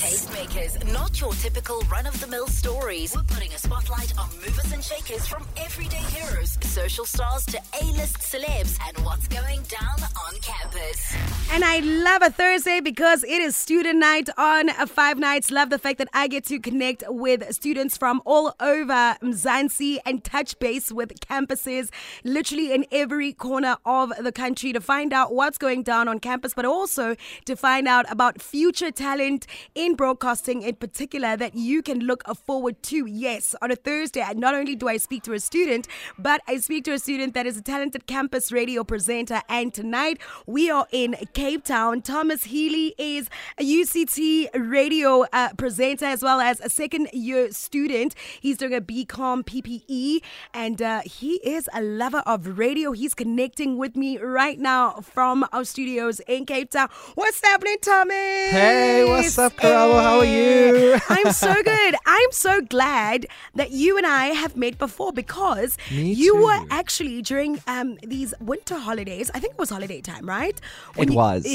Tastemakers, not your typical run-of-the-mill stories. We're putting a spotlight on movers and shakers, from everyday heroes, social stars to A-list celebs, and what's going down on campus. And I love a Thursday because it is student night on Five Nights. Love the fact that I get to connect with students from all over Mzansi and touch base with campuses literally in every corner of the country to find out what's going down on campus, but also to find out about future talent in broadcasting in particular that you can look forward to. Yes, on a Thursday, not only do I speak to a student, but I speak to a student that is a talented campus radio presenter. And tonight we are in Cape Town. Thomas Healy is a UCT radio presenter as well as a second-year student. He's doing a BCom PPE, and he is a lover of radio. He's connecting with me right now from our studios in Cape Town. What's happening, Thomas? Hey, what's up, Karabo? Hey. How are you? I'm so good. I'm so glad that you and I have met before, because you were actually during these winter holidays. I think it was holiday time, right? It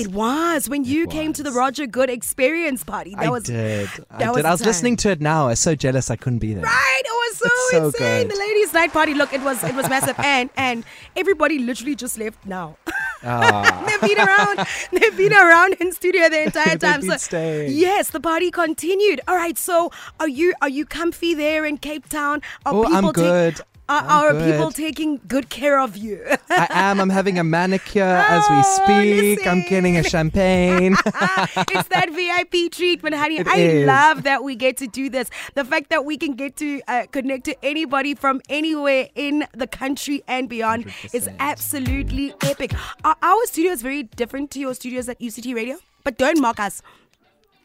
was when you came to the Roger Good Experience party. I did. I was listening to it now. I was so jealous I couldn't be there. Right? It was so insane. Good. The ladies' night party. Look, it was massive, and everybody literally just left now. They've been around in studio the entire time. Yes, the party continued. All right, so are you comfy there in Cape Town? Are people taking good care of you? I am. I'm having a manicure as we speak. Listen. I'm getting a champagne. It's that VIP treatment, honey. I love that we get to do this. The fact that we can get to connect to anybody from anywhere in the country and beyond 100%. Is absolutely epic. Are our studios very different to your studios at UCT Radio? But don't mock us.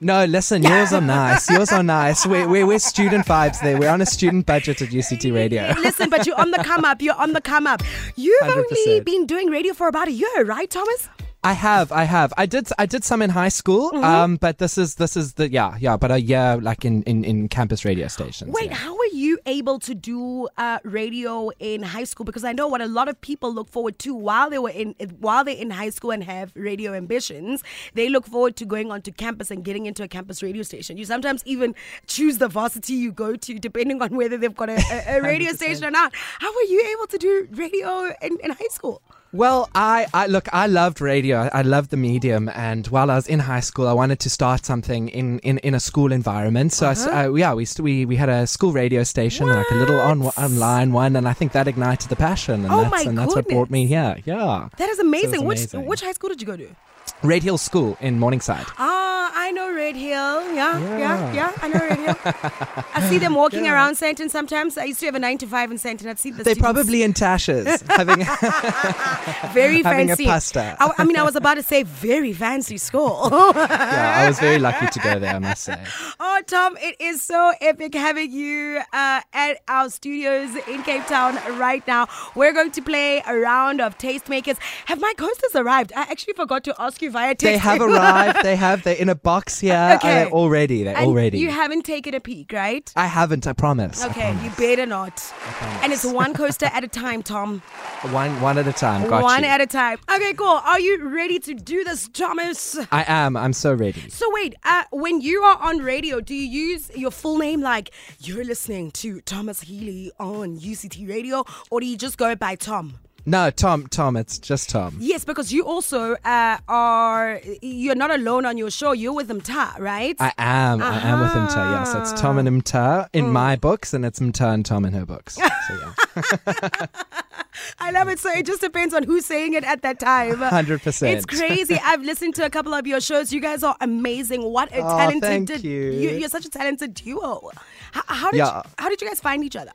No, listen, yours are nice. Yours are nice. We're student vibes there. We're on a student budget at UCT Radio. Listen, but you're on the come up. You're on the come up. You've 100%. Only been doing radio for about a year, right, Thomas? I have. I did some in high school, mm-hmm. But this is a year like in campus radio stations. Wait, yeah. How were you able to do radio in high school? Because I know what a lot of people look forward to while they're in high school and have radio ambitions. They look forward to going onto campus and getting into a campus radio station. You sometimes even choose the varsity you go to depending on whether they've got a radio station or not. How were you able to do radio in high school? Well, I loved radio. I loved the medium. And while I was in high school, I wanted to start something in a school environment. So we had a school radio station, what? Like a little online one. And I think that ignited the passion. And that's what brought me here. Yeah. That is amazing. So which high school did you go to? Red Hill School in Morningside. I know Red Hill. Yeah. I know Red Hill. I see them walking around Sandton sometimes. I used to have a 9 to 5 in Sandton. I'd see the They're students. Probably in Tasha's. Very fancy. Having a pasta. I was about to say very fancy school. Yeah, I was very lucky to go there, I must say. Oh, Tom, it is so epic having you at our studios in Cape Town right now. We're going to play a round of Tastemakers. Have my coasters arrived? I actually forgot to ask you via text. They have arrived. They're in a box here. Okay. They're already. You haven't taken a peek, right? I haven't. I promise. Okay, you better not. And it's one coaster at a time, Tom. One at a time. Got one you. At a time. Okay, cool. Are you ready to do this, Thomas? I am. I'm so ready. So wait, when you are on radio, do you use your full name? Like, you're listening to Thomas Healy on UCT Radio, or do you just go by Tom? No, Tom, it's just Tom. Yes, because you also you're not alone on your show. You're with Mtha, right? I am with Mtha, yes. It's Tom and Mtha in my books, and it's Mtha and Tom in her books. So, yeah. I love it. So it just depends on who's saying it at that time. 100%. It's crazy. I've listened to a couple of your shows. You guys are amazing. What a talented... thank you. You're such a talented duo. How did you guys find each other?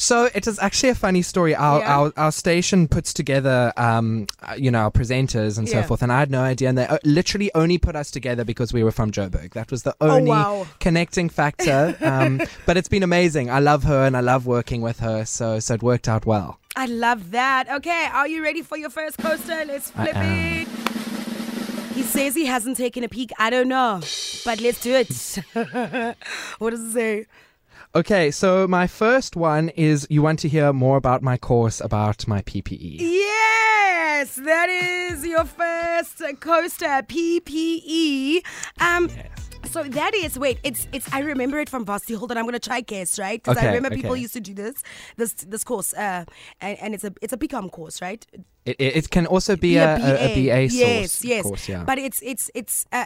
So it is actually a funny story. Our station puts together, our presenters and so forth. And I had no idea. And they literally only put us together because we were from Joburg. That was the only connecting factor. But it's been amazing. I love her and I love working with her. So it worked out well. I love that. Okay. Are you ready for your first coaster? Let's flip it. He says he hasn't taken a peek. I don't know. But let's do it. What does it say? Okay, so my first one is, you want to hear more about my course, about my PPE. Yes, that is your first coaster, PPE. Yes. So that is, wait, it's I remember it from varsity. Hold on, I'm gonna try guess, right? Because I remember people used to do this course, and it's a BCom course, right? It can also be a BA course, yeah. But it's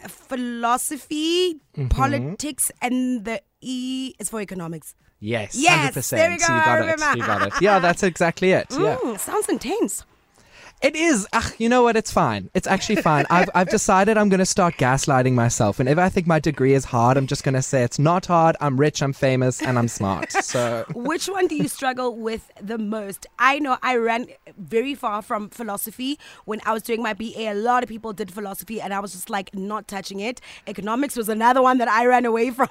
philosophy, politics, and the E is for economics. Yes, 100%. There we go. You got it. Yeah, that's exactly it. Yeah. Sounds intense. It is. Ach, you know what? It's fine. It's actually fine. I've decided I'm going to start gaslighting myself. Whenever I think my degree is hard, I'm just going to say it's not hard. I'm rich, I'm famous, and I'm smart. So, which one do you struggle with the most? I know I ran very far from philosophy when I was doing my BA. A lot of people did philosophy, and I was just like not touching it. Economics was another one that I ran away from.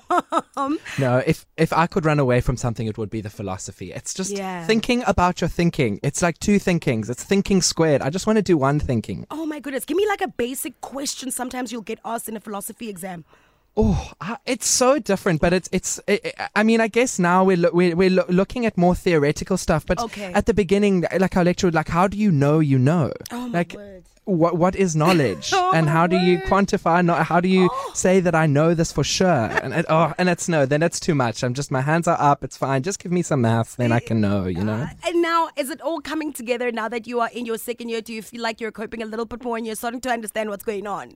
No, if I could run away from something, it would be the philosophy. It's just thinking about your thinking. It's like two thinkings. It's thinking squared. I just want to do one thinking. Oh my goodness. Give me like a basic question sometimes you'll get asked in a philosophy exam. Oh, it's so different, but it's I mean, I guess now we're looking at more theoretical stuff, but at the beginning, like our lecturer, like, how do you know you know? Oh my word. What is knowledge? Oh, and how do you quantify? How do you say that I know this for sure? And then it's too much. I'm just, my hands are up. It's fine. Just give me some maths, then I can know, you know? And now, is it all coming together now that you are in your second year? Do you feel like you're coping a little bit more and you're starting to understand what's going on?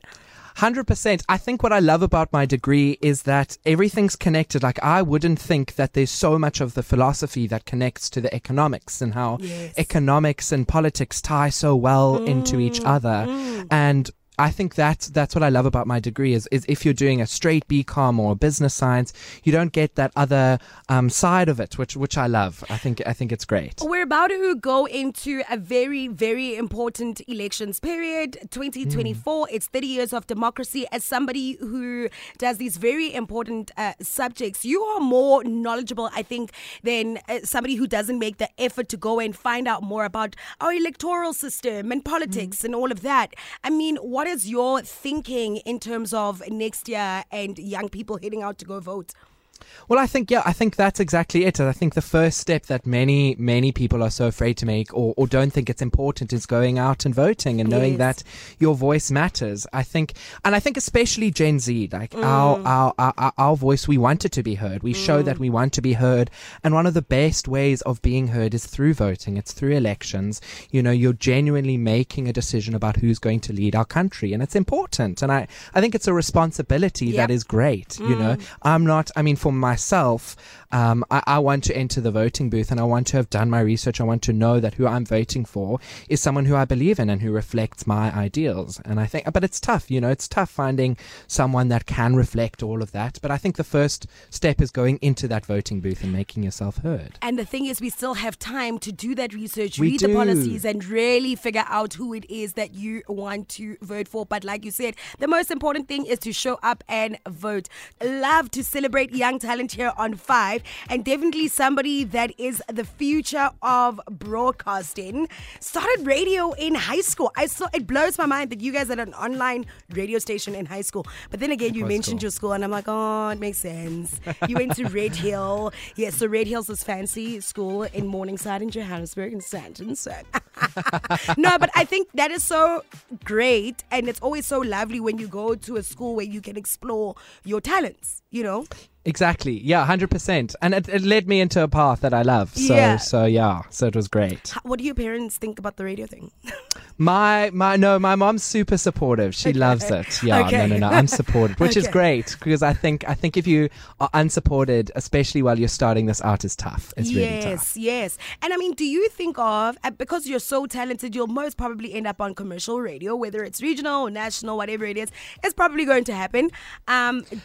100%. I think what I love about my degree is that everything's connected. Like, I wouldn't think that there's so much of the philosophy that connects to the economics and how economics and politics tie so well into each other. And I think that's what I love about my degree is if you're doing a straight BCom or business science, you don't get that other side of it, which I love. I think it's great. We're about to go into a very, very important elections period, 2024. It's 30 years of democracy. As somebody who does these very important subjects, you are more knowledgeable, I think, than somebody who doesn't make the effort to go and find out more about our electoral system and politics and all of that. I mean, what is your thinking in terms of next year and young people heading out to go vote? Well, I think that's exactly it. I think the first step that many, many people are so afraid to make or don't think it's important is going out and voting and knowing that your voice matters. I think especially Gen Z, like our voice, we want it to be heard. We show that we want to be heard. And one of the best ways of being heard is through voting. It's through elections. You know, you're genuinely making a decision about who's going to lead our country. And it's important. And I think it's a responsibility that is great. You know, for myself, I want to enter the voting booth and I want to have done my research. I want to know that who I'm voting for is someone who I believe in and who reflects my ideals. And I think, but it's tough, you know, it's tough finding someone that can reflect all of that. But I think the first step is going into that voting booth and making yourself heard. And the thing is, we still have time to do that research, read the policies and really figure out who it is that you want to vote for. But like you said, the most important thing is to show up and vote. Love to celebrate young talent here on Five, and definitely somebody that is the future of broadcasting. Started radio in high school. It blows my mind that you guys had an online radio station in high school. But then again, you mentioned your school, and I'm like, it makes sense. You went to Red Hill. Yeah, so Red Hill's this fancy school in Morningside in Johannesburg in Sandton. So. No, but I think that is so great, and it's always so lovely when you go to a school where you can explore your talents, you know? Exactly. Yeah, 100%. And it led me into a path that I love. So it was great. What do your parents think about the radio thing? My mom's super supportive. She loves it. Yeah, no, I'm supported, which is great because I think if you are unsupported, especially while you're starting this out, is tough. It's really tough. Yes. And I mean, do you think of, because you're so talented, you'll most probably end up on commercial radio, whether it's regional or national, whatever it is, it's probably going to happen.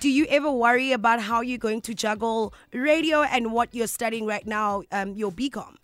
Do you ever worry about how you're going to juggle radio and what you're studying right now, your BCom?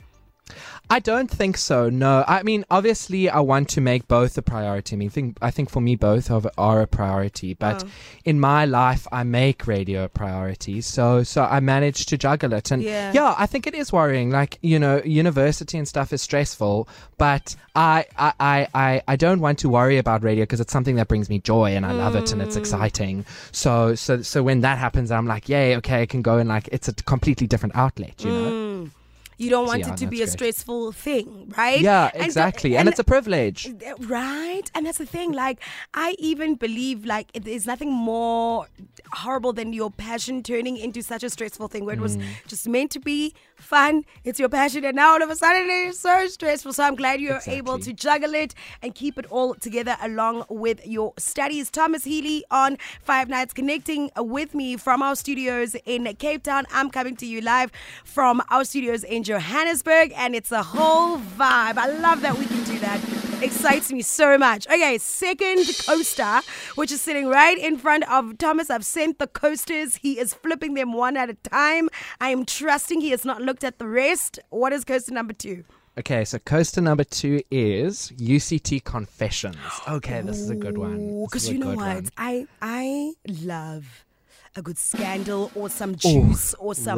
I don't think so, no. I mean, obviously, I want to make both a priority. I mean, I think for me, both are a priority. But in my life, I make radio a priority. So I manage to juggle it. And I think it is worrying. Like, you know, university and stuff is stressful. But I don't want to worry about radio because it's something that brings me joy and I love it and it's exciting. So when that happens, I'm like, yay, okay, I can go and like, it's a completely different outlet, you know? You don't want it to be a stressful thing, right? Yeah, exactly. And it's a privilege. Right? And that's the thing. Like, I even believe, like, there's nothing more horrible than your passion turning into such a stressful thing where it was just meant to be fun. It's your passion. And now all of a sudden it is so stressful. So I'm glad you're able to juggle it and keep it all together along with your studies. Thomas Healy on Five Nights connecting with me from our studios in Cape Town. I'm coming to you live from our studios in Johannesburg, and it's a whole vibe. I love that we can do that. Excites me so much. Okay, second coaster, which is sitting right in front of Thomas. I've sent the coasters. He is flipping them one at a time. I am trusting he has not looked at the rest. What is coaster number two? Okay, so coaster number two is UCT Confessions. Okay, this is a good one. Because you know what? I love a good scandal or some juice or some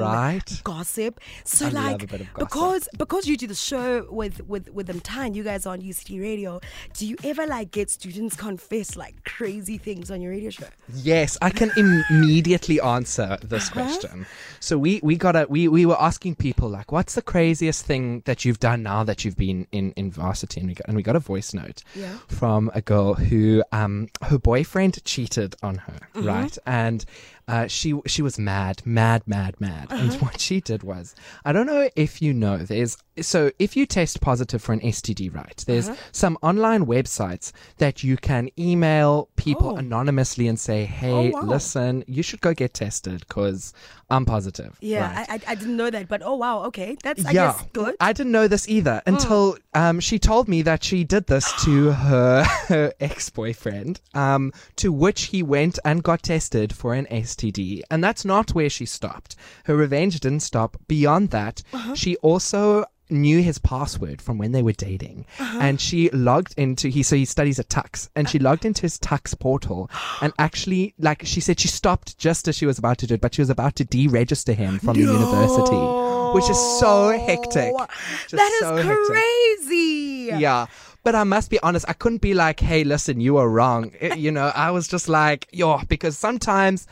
gossip. So I like love a bit of gossip. because you do the show with Mtha and you guys are on UCT Radio, do you ever like get students confess like crazy things on your radio show? Yes, I can immediately answer this question. So we were asking people like, what's the craziest thing that you've done now that you've been in varsity? And we got a voice note from a girl who her boyfriend cheated on her, right? And she was mad. And what she did was, I don't know if you know, so if you test positive for an STD, right, there's some online websites that you can email people anonymously and say, hey, listen, you should go get tested because I'm positive. Yeah, right? I didn't know that, but okay, that's I guess good. I didn't know this either until she told me that she did this to her ex-boyfriend, to which he went and got tested for an STD. And that's not where she stopped. Her revenge didn't stop beyond that. She also knew his password from when they were dating, and she logged into he studies at Tux, and she logged into his Tux portal, and actually, like she said, she stopped just as she was about to do it, but she was about to deregister him from the university, which is so hectic. That is so crazy. Hectic. Yeah. But I must be honest, I couldn't be like, hey, listen, you are wrong. I was just like, because sometimes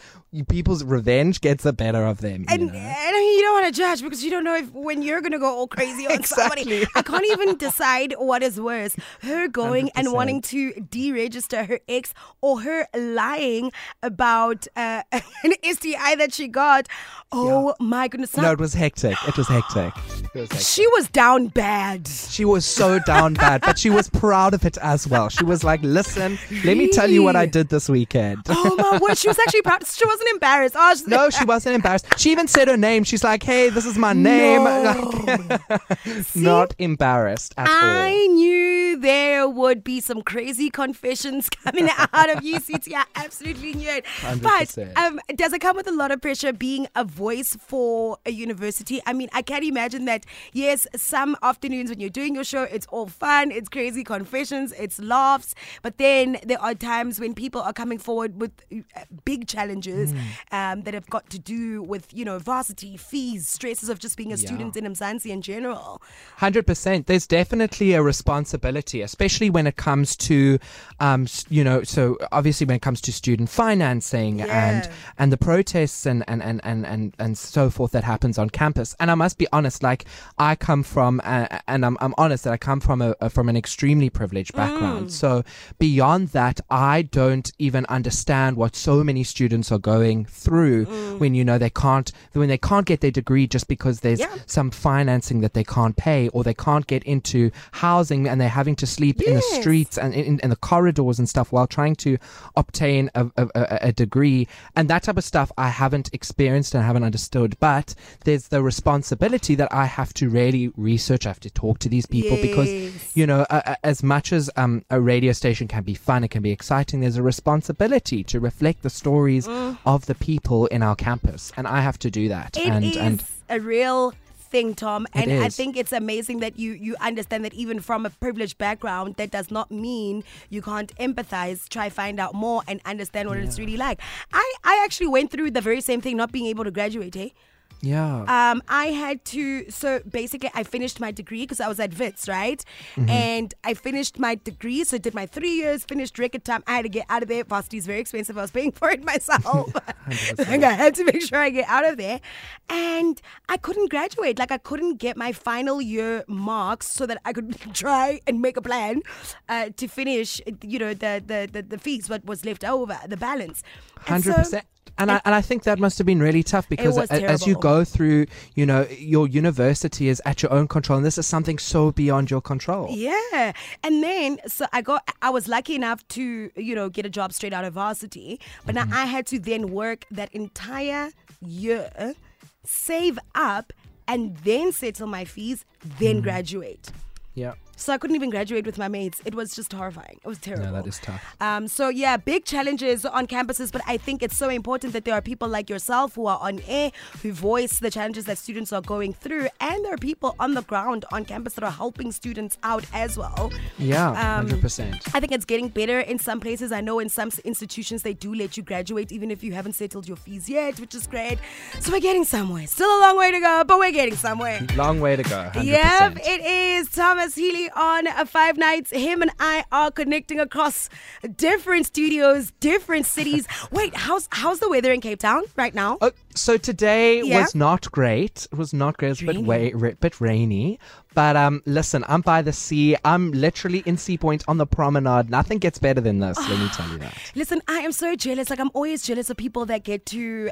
people's revenge gets the better of them. And you don't want to judge because you don't know when you're going to go all crazy on somebody. I can't even decide what is worse. Her going 100%. And wanting to deregister her ex, or her lying about an STI that she got. My goodness. No, it was hectic. She was down bad. She was so down bad, but she was proud of it as well. She was like, listen, let me tell you what I did this weekend. Oh my word, she was actually proud. She wasn't embarrassed. No, she wasn't embarrassed. She even said her name. She's like, hey, this is my name. See, not embarrassed at all. I knew there would be some crazy confessions coming out of UCT. I absolutely knew it. 100%. But does it come with a lot of pressure being a voice for a university? I mean, I can imagine that, yes, some afternoons when you're doing your show, it's all fun, it's crazy confessions, it's laughs. But then there are times when people are coming forward with big challenges that have got to do with, varsity, fees, stresses of just being a student in Mzansi in general. 100%. There's definitely a responsibility, especially when it comes to, so obviously when it comes to student financing and the protests and so forth that happens on campus. And I must be honest, like I come from, and I'm honest that I come from an extremely privileged background. So beyond that, I don't even understand what so many students are going through when they can't get their degree just because there's some financing that they can't pay, or they can't get into housing and they're having to sleep in the streets and in the corridors and stuff while trying to obtain a degree. And that type of stuff I haven't experienced and haven't understood. But there's the responsibility that I have to really research. I have to talk to these people because, as much as a radio station can be fun, it can be exciting, there's a responsibility to reflect the stories of the people in our campus. And I have to do that. It is a real thing, Tom. And I think it's amazing that you understand that even from a privileged background, that does not mean you can't empathize, try find out more and understand what it's really like. I actually went through the very same thing, not being able to graduate, Yeah. I had to, so basically I finished my degree because I was at VITS, right? Mm-hmm. And I finished my degree, so I did my 3 years, finished record time. I had to get out of there. Varsity is very expensive. I was paying for it myself. Like I had to make sure I get out of there. And I couldn't graduate. Like I couldn't get my final year marks so that I could try and make a plan to finish, you know, the fees, what was left over, the balance. 100%. So, And I think that must have been really tough, because as you go through, you know, your university is at your own control, and this is something so beyond your control. Yeah. And then, so I was lucky enough to, you know, get a job straight out of varsity, but mm-hmm. now I had to then work that entire year, save up, and then settle my fees, then graduate. Yeah. So I couldn't even graduate with my mates. It was just horrifying. It was terrible. No, that is tough. So yeah, big challenges on campuses, but I think it's so important that there are people like yourself who are on air, who voice the challenges that students are going through, and there are people on the ground on campus that are helping students out as well. Yeah, 100%. I think it's getting better in some places. I know in some institutions they do let you graduate even if you haven't settled your fees yet, which is great. So we're getting somewhere. Still a long way to go, but we're getting somewhere. Long way to go, 100%. Yep, it is Thomas Healy on Five Nights. Him and I are connecting across different studios, different cities. Wait, how's the weather in Cape Town right now? So today was not great. It was not great. It was a bit rainy. But listen, I'm by the sea. I'm literally in Sea Point on the promenade. Nothing gets better than this, let me tell you that. Listen, I am so jealous. Like, I'm always jealous of people that get to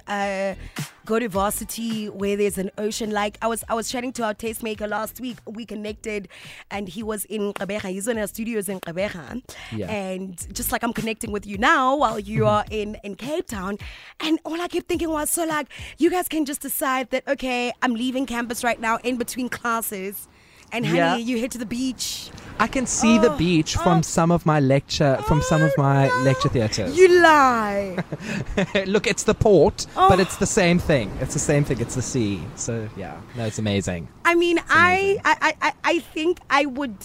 go to varsity where there's an ocean. Like, I was chatting to our tastemaker last week. We connected, and he was in Kabega. He's in our studios in Kabega. Yeah. And just like I'm connecting with you now while you are in Cape Town. And all I kept thinking was, so like, you guys can just decide that, okay, I'm leaving campus right now in between classes. And honey, you head to the beach. I can see the beach from some of my lecture theatres. You lie. Look, it's the port, but it's the same thing. It's the same thing. It's the sea. So yeah, no, it's amazing. I mean, amazing. I think I would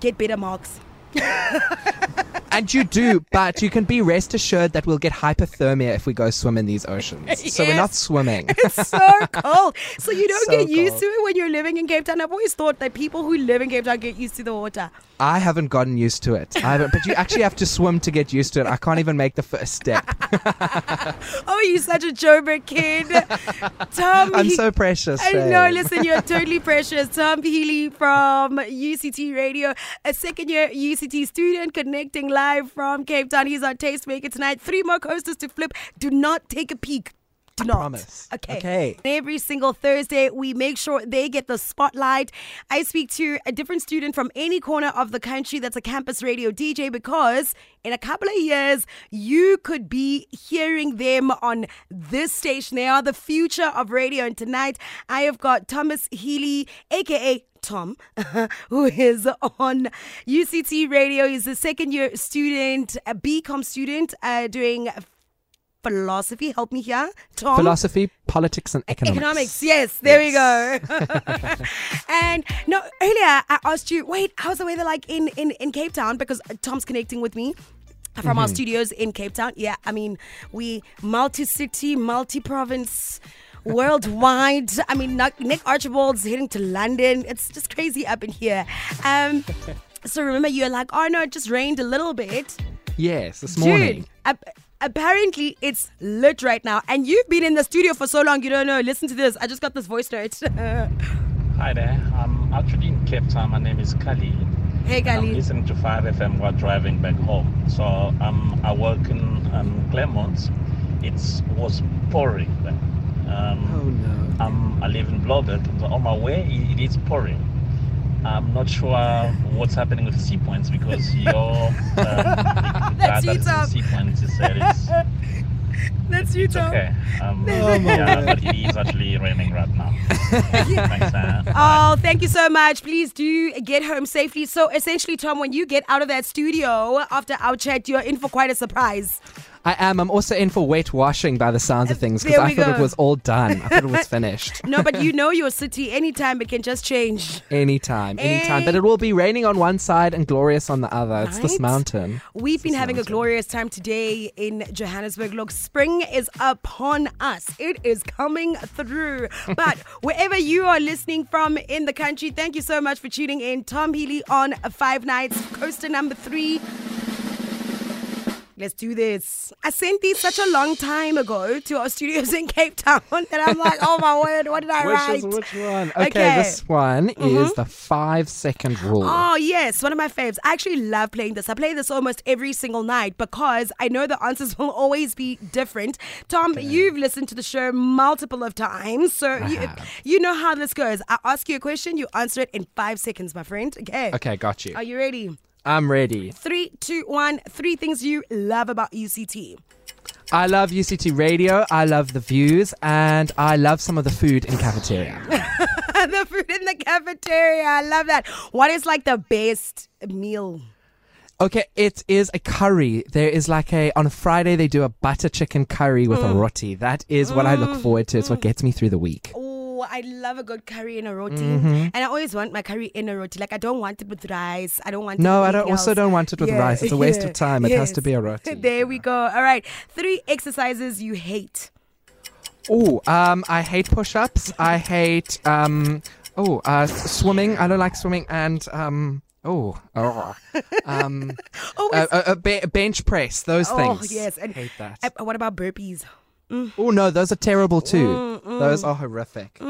get better marks. And you do, but you can be rest assured that we'll get hypothermia if we go swim in these oceans. So we're not swimming. It's so cold. So you don't get used to it when you're living in Cape Town. I've always thought that people who live in Cape Town get used to the water. I haven't gotten used to it. But you actually have to swim to get used to it. I can't even make the first step. Oh, you're such a Joburg kid. Tom, I'm so precious. No, listen, you're totally precious. Tom Healy from UCT Radio, a second year UCT student connecting live from Cape Town. He's our tastemaker tonight. 3 more coasters to flip. Do not take a peek. Do not. I promise. Okay. Every single Thursday, we make sure they get the spotlight. I speak to a different student from any corner of the country that's a campus radio DJ, because in a couple of years, you could be hearing them on this station. They are the future of radio. And tonight, I have got Thomas Healy, a.k.a. Tom, who is on UCT Radio. He's a second-year student, a BCom student, doing philosophy. Help me here, Tom. Philosophy, politics, and economics. Economics, yes. There we go. And no, earlier I asked you, wait, how's the weather like in Cape Town? Because Tom's connecting with me from our studios in Cape Town. Yeah, I mean, we multi-city, multi-province, worldwide. I mean, Nick Archibald's heading to London. It's just crazy up in here. So remember, you're like, oh no, it just rained a little bit. Yes, this morning. Apparently, it's lit right now. And you've been in the studio for so long, you don't know. Listen to this. I just got this voice note. Hi there. I'm actually in Cape Town. My name is Kali. Hey, Kali. I'm listening to 5FM while driving back home. So I work in Claremont. It was pouring then. Oh no! I live in Bloemfontein. On my way, it is pouring. I'm not sure what's happening with Sea Points, because your Sea Points is that's you, Tom. Okay. But it is actually raining right now. Thanks, thank you so much. Please do get home safely. So essentially, Tom, when you get out of that studio after our chat, you're in for quite a surprise. I am. I'm also in for wet washing by the sounds of things because I thought it was all done. I thought it was finished. No, but you know your city. Anytime it can just change. Anytime. But it will be raining on one side and glorious on the other. Right? It's this mountain. We've been having a glorious time today in Johannesburg. Look, spring is upon us. It is coming through. But wherever you are listening from in the country, thank you so much for tuning in. Tom Healy on Five Nights, coaster number 3. Let's do this. I sent these such a long time ago to our studios in Cape Town that I'm like, oh my word, what did I write? Which one? Okay, this one is the 5-second rule. Oh, yes, one of my faves. I actually love playing this. I play this almost every single night because I know the answers will always be different. Tom, you've listened to the show multiple of times, so you know how this goes. I ask you a question, you answer it in 5 seconds, my friend. Okay. Okay, got you. Are you ready? I'm ready. 3, 2, 1. 3 things you love about UCT. I love UCT Radio. I love the views, and I love some of the food in cafeteria. The food in the cafeteria. I love that. What is like the best meal? Okay, it is a curry. There is like on a Friday they do a butter chicken curry with a roti. That is what I look forward to. It's what gets me through the week. I love a good curry in a roti, and I always want my curry in a roti. Like I don't want it with rice. I don't want. No, I don't. Also don't want it with rice. It's a waste of time. It has to be a roti. There we go. All right, 3 exercises you hate. Oh, I hate push-ups. I hate swimming. I don't like swimming, and bench press. Those things. Yes, and hate that. What about burpees? Oh no, those are terrible too. Those are horrific.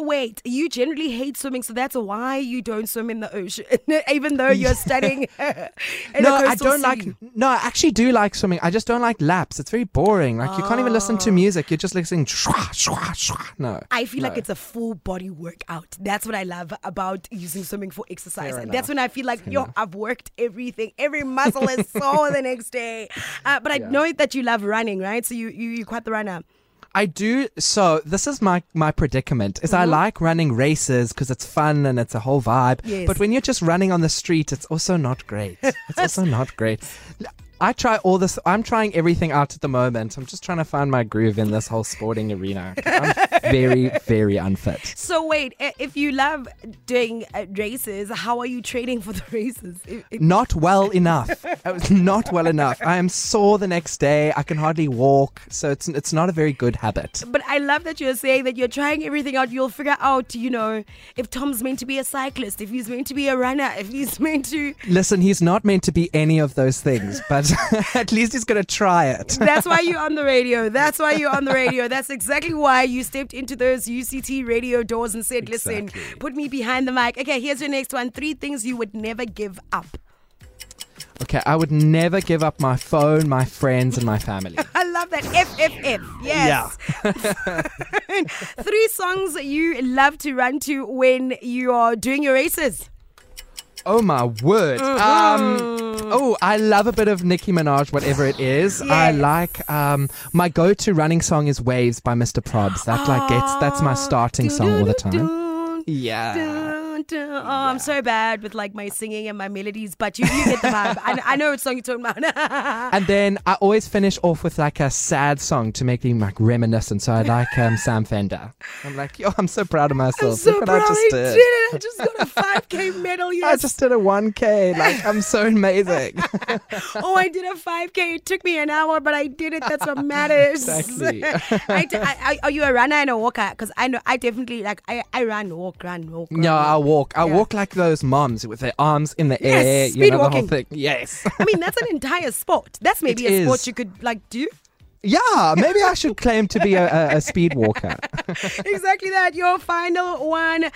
Wait, you generally hate swimming, so that's why you don't swim in the ocean, even though you're studying. No, I actually do like swimming. I just don't like laps. It's very boring. Like you can't even listen to music. You're just listening. Shwa, shwa, shwa. No, I feel like it's a full body workout. That's what I love about using swimming for exercise. That's when I feel like I've worked everything. Every muscle is sore the next day. But I know that you love running, right? So you're quite the runner. I do. So this is my predicament is I like running races because it's fun and it's a whole vibe. Yes. But when you're just running on the street, it's also not great. I try all this. I'm trying everything out at the moment. I'm just trying to find my groove in this whole sporting arena. I'm very, very unfit. So wait, if you love doing races, how are you training for the races? Not well enough. I was not well enough. I am sore the next day. I can hardly walk. So it's not a very good habit. But I love that you're saying that you're trying everything out. You'll figure out, if Tom's meant to be a cyclist, if he's meant to be a runner, if he's meant to... Listen, he's not meant to be any of those things, but at least he's going to try it. That's why you're on the radio. That's exactly why you stepped into those UCT radio doors and said, listen, put me behind the mic. Okay, here's your next one. 3 things you would never give up. Okay, I would never give up my phone, my friends, and my family. I love that. FFF. Yes. Yeah. 3 songs you love to run to when you are doing your races. Oh my word. I love a bit of Nicki Minaj, whatever it is. Yes. I like my go-to running song is Waves by Mr. Probs. That's my starting song all the time. I'm so bad with like my singing and my melodies, but you get the vibe. I know what song you're talking about. And then I always finish off with like a sad song to make me like reminiscent. So I like Sam Fender. I'm like, I'm so proud of myself. I'm so proud I did it. I just got a 5K medal. Yes. I just did a 1K. Like I'm so amazing. Oh, I did a 5K. It took me an hour, but I did it. That's what matters. Exactly. Are you a runner and a walker? Because I know I definitely like I run, walk. No, I walk. I walk like those moms with their arms in the air. Speed walking. The whole thing. Yes. I mean, that's an entire sport. That's maybe a sport you could like do. Yeah, maybe I should claim to be a speed walker. Exactly that. Your final one.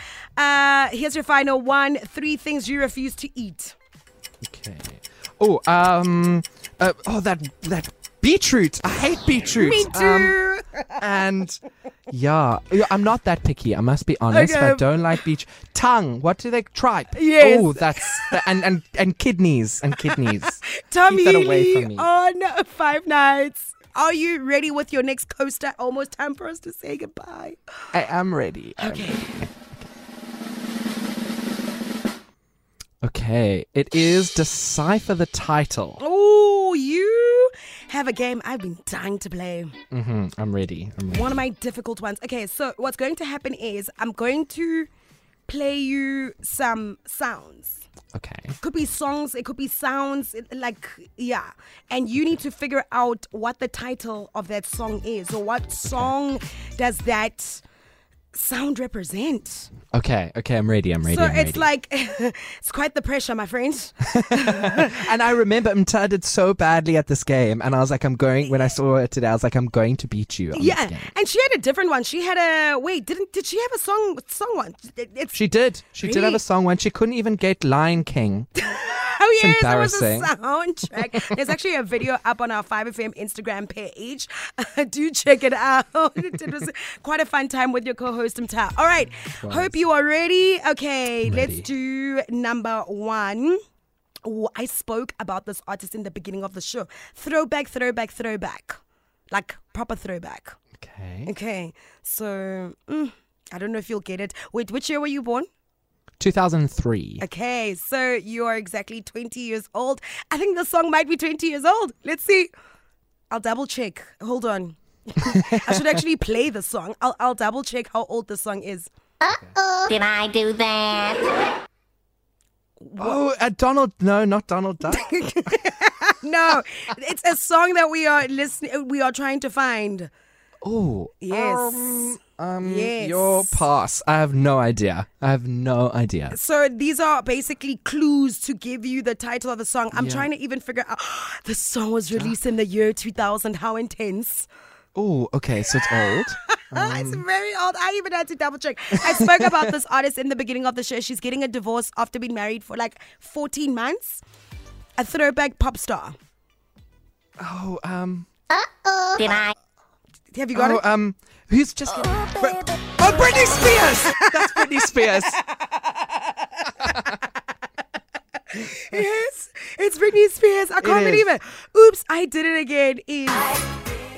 Here's your final one. 3 things you refuse to eat. Okay. Oh, that beetroot. I hate beetroot. Me too. And I'm not that picky. I must be honest. Okay. I don't like beetroot. Tongue. What do they try? Yes. Oh, and kidneys. Tommy Keep that away from me. On Five Nights. Are you ready with your next coaster? Almost time for us to say goodbye. I am ready. Okay. Okay. It is Decipher the Title. Oh, you. have a game I've been dying to play. I'm ready. One of my difficult ones. Okay, so what's going to happen is I'm going to play you some sounds. Okay. It could be songs, it could be sounds, like, yeah. And you need to figure out what the title of that song is, or what song does that sound represent. Okay, I'm ready. So it's like, it's quite the pressure, my friends. And I remember Mtha did so badly at this game, and I was like, when I saw her today, I was like, I'm going to beat you on this game. And she had a different one. She had did she have a song one? She did have a song one. She couldn't even get Lion King. Oh yes, it was a soundtrack. There's actually a video up on our 5FM Instagram page. Do check it out. It was quite a fun time with your co-host Mtha. All right, hope you are ready. Okay, let's do number one. Oh, I spoke about this artist in the beginning of the show. Throwback, like proper throwback. Okay. So I don't know if you'll get it. Wait, which year were you born? 2003. Okay, so you are exactly 20 years old. I think the song might be 20 years old. Let's see. I'll double check. Hold on. I should actually play the song. I'll double check how old the song is. Uh-oh. Did I do that? Not Donald Duck. No, it's a song that we are trying to find. Oh. Yes. Yes. Your pass. I have no idea. So these are basically clues to give you the title of the song. I'm trying to even figure out. The song was released in the year 2000. How intense. Oh, okay. So it's old. It's very old. I even had to double check. I spoke about this artist in the beginning of the show. She's getting a divorce after being married for like 14 months. A throwback pop star. Oh, Uh-oh. Did I... Have you got it? Who's just... Britney Spears! That's Britney Spears. Yes, it's Britney Spears. I can't believe it. Oops, I did it again.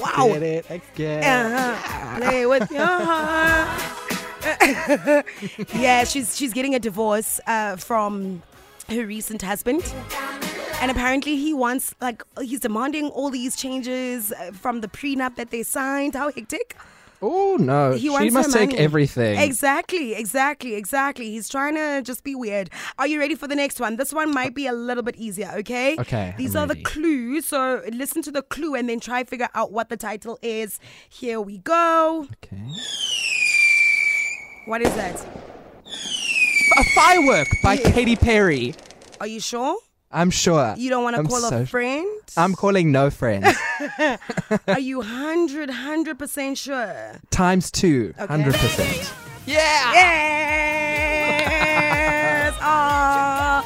Wow. Did it again. Play with your heart. Yeah, she's getting a divorce from her recent husband. And apparently he's demanding all these changes from the prenup that they signed. How hectic. Oh, no. She must take everything. Exactly. He's trying to just be weird. Are you ready for the next one? This one might be a little bit easier, okay? Okay. These are the clues. So listen to the clue and then try to figure out what the title is. Here we go. Okay. What is that? A Firework by Katy Perry. Are you sure? I'm sure. You don't want to call a friend? I'm calling no friends. Are you 100% sure? Times two. Okay. 100%. Yeah! Yes! Oh,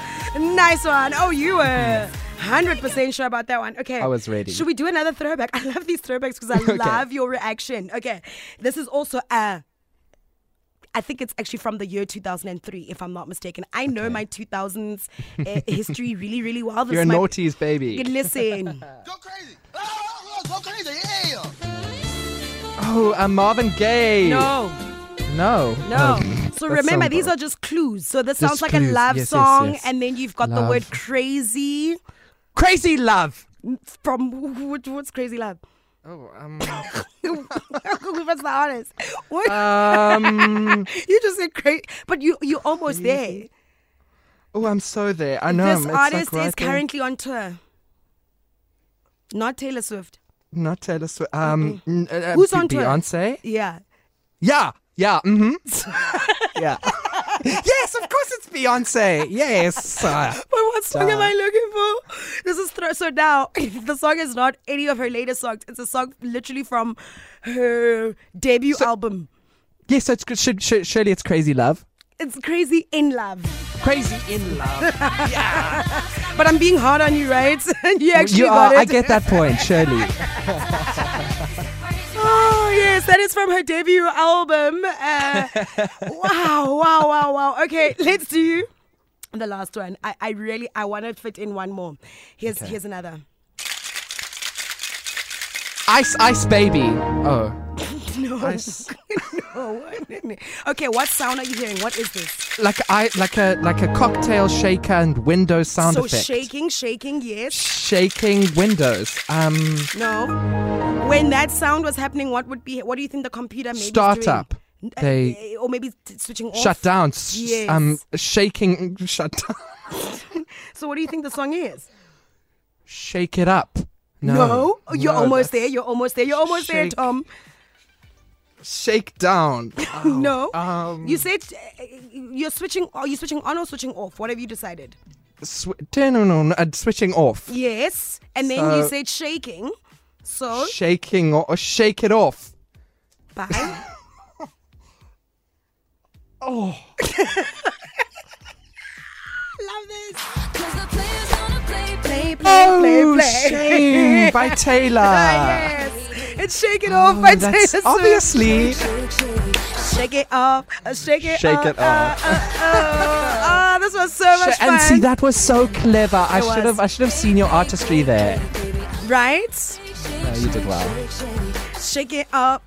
nice one. Oh, you were 100% sure about that one. Okay. I was ready. Should we do another throwback? I love these throwbacks because I love your reaction. Okay. This is also I think it's actually from the year 2003, if I'm not mistaken. I know my 2000s history really, really well. You're a noughties baby. Listen. Go crazy. Go crazy. Yeah. Oh, I'm Marvin Gaye. No. So remember, these are just clues. So this sounds like a love song. Yes. And then you've got the word crazy. Crazy Love. From what's Crazy Love? Oh, what's the artist? What? You just said crazy, but you're almost there. Oh, I'm so there. I know. This artist is currently on tour. Not Taylor Swift. Who's on tour? Beyonce. Yeah. Mm-hmm. Yeah. Yes, of course it's Beyonce. Yes. But what song am I looking for? This is so now the song is not any of her latest songs. It's a song literally from her debut album. Yes, yeah, so surely it's Crazy Love. It's Crazy in Love. Crazy in Love. Yeah. But I'm being hard on you, right? You actually got it. I get that point, surely. Oh, yes, that is from her debut album. Wow. Okay, let's do the last one. I want to fit in one more. Here's another. Ice Baby. Oh. No. ice. No. Okay, what sound are you hearing? What is this? Like a cocktail shaker and window sound effect. So shaking, yes. Shaking windows. No. When that sound was happening, what do you think the computer maybe start up? They or maybe switching off. Shut down. Yes. Shaking. Shut down. So what do you think the song is? Shake it up. No. You're almost there, Tom. Shake down. Oh. No. You said you're switching on or switching off? What have you decided? Switching off. Yes. And then you said shaking. So shaking or shake it off. Bye. Oh. Love this. 'Cause the players wanna play. Shame by Taylor. Yes. It's Shake It Off by Taylor Swift. Obviously. Shake it off. Shake it off. Oh, this was so much fun. And see, that was so clever. I should have seen your artistry there. Right? No, you did well. Shake it up.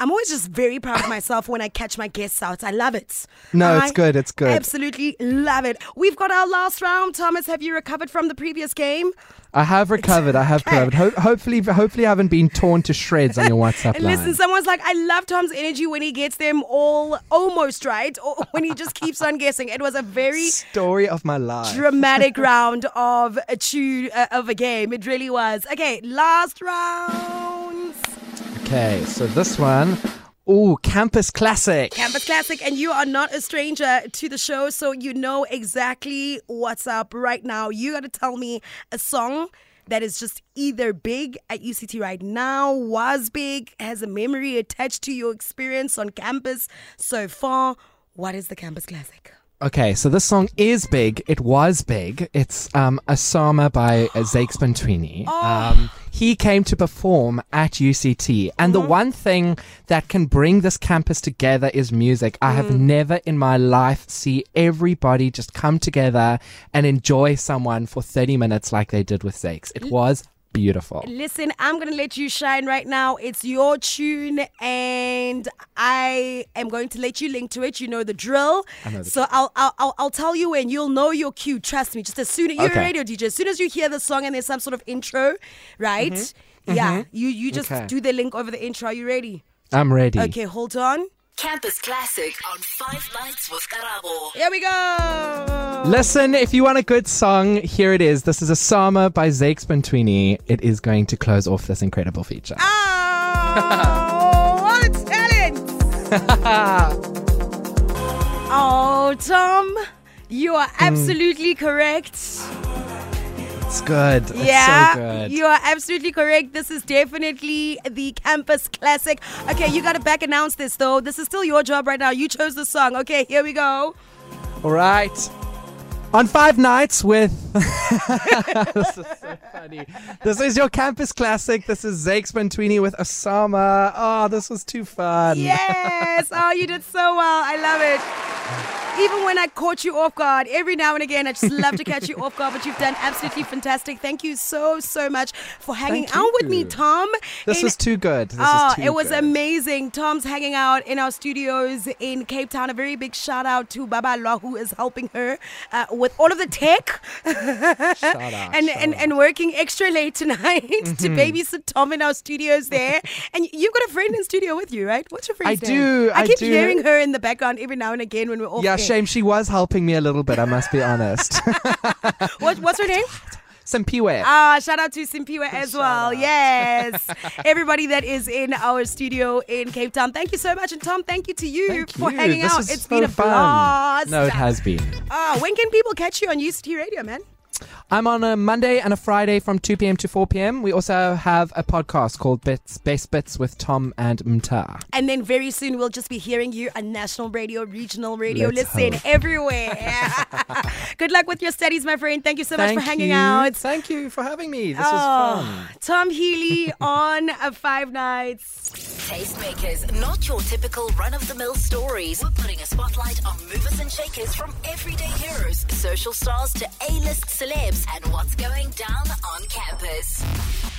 I'm always just very proud of myself when I catch my guests out. I love it. No, it's good. Absolutely love it. We've got our last round. Thomas, have you recovered from the previous game? I have recovered. Hopefully I haven't been torn to shreds on your WhatsApp line. Listen, someone's like, I love Tom's energy when he gets them all almost right, or when he just keeps on guessing. It was a very... story of my life. Dramatic round of a game. It really was. Okay, last round. Okay, so this one, Campus Classic. Campus Classic, and you are not a stranger to the show, so you know exactly what's up right now. You got to tell me a song that is just either big at UCT right now, was big, has a memory attached to your experience on campus so far. What is the Campus Classic? Okay, so this song is big. It was big. It's Osama by Zakes Bantwini. Oh. He came to perform at UCT. And the one thing that can bring this campus together is music. I have never in my life seen everybody just come together and enjoy someone for 30 minutes like they did with Zakes. It was beautiful. Listen, I'm going to let you shine right now. It's your tune and I am going to let you link to it. You know the drill. I'll tell you when. You'll know your cue. Trust me. Just as soon as you're a radio DJ, as soon as you hear the song and there's some sort of intro, right? Mm-hmm. Yeah. Mm-hmm. You just do the link over the intro. Are you ready? I'm ready. Okay, hold on. Campus Classic on 5 Nights with Karabo. Here we go. Listen, if you want a good song, here it is. This is Osama by Zakes Bantwini. It is going to close off this incredible feature. Oh, what a talent! Oh, Tom, you are absolutely correct. It's good. Yeah, it's so good. You are absolutely correct. This is definitely the Campus Classic. Okay, you got to back announce this though. This is still your job right now. You chose the song. Okay, here we go. All right. On 5 Nights with... This is so funny. This is your Campus Classic. This is Zakes Bantwini with Osama. Oh, this was too fun. Yes. Oh, you did so well. I love it. Even when I caught you off guard, every now and again, I just love to catch you off guard, but you've done absolutely fantastic. Thank you so, so much for hanging out with me, Tom. This was too good. It was amazing. Tom's hanging out in our studios in Cape Town. A very big shout out to Baba Lahu, who is helping her with all of the tech and working extra late tonight to babysit Tom in our studios there. And you've got a friend in studio with you, right? What's your friend's name? I keep hearing her in the background every now and again when we're all shame. She was helping me a little bit, I must be honest. What's her name? Simphiwe. Shout out to Simphiwe as well. Yes. Everybody that is in our studio in Cape Town, thank you so much. And Tom, thank you to you for hanging out. It's been a blast. No, it has been. When can people catch you on UCT Radio, man? I'm on a Monday and a Friday from 2 p.m. to 4 p.m. We also have a podcast called Bits Best Bits with Tom and Mtha. And then very soon we'll just be hearing you on national radio, regional radio. Let's hope. Everywhere. Good luck with your studies, my friend. Thank you so much for hanging out. Thank you for having me. This was fun. Tom Healy on 5 Nights. Tastemakers, not your typical run-of-the-mill stories. We're putting a spotlight on movers and shakers from everyday heroes, social stars to A-list celebrities, and what's going down on campus.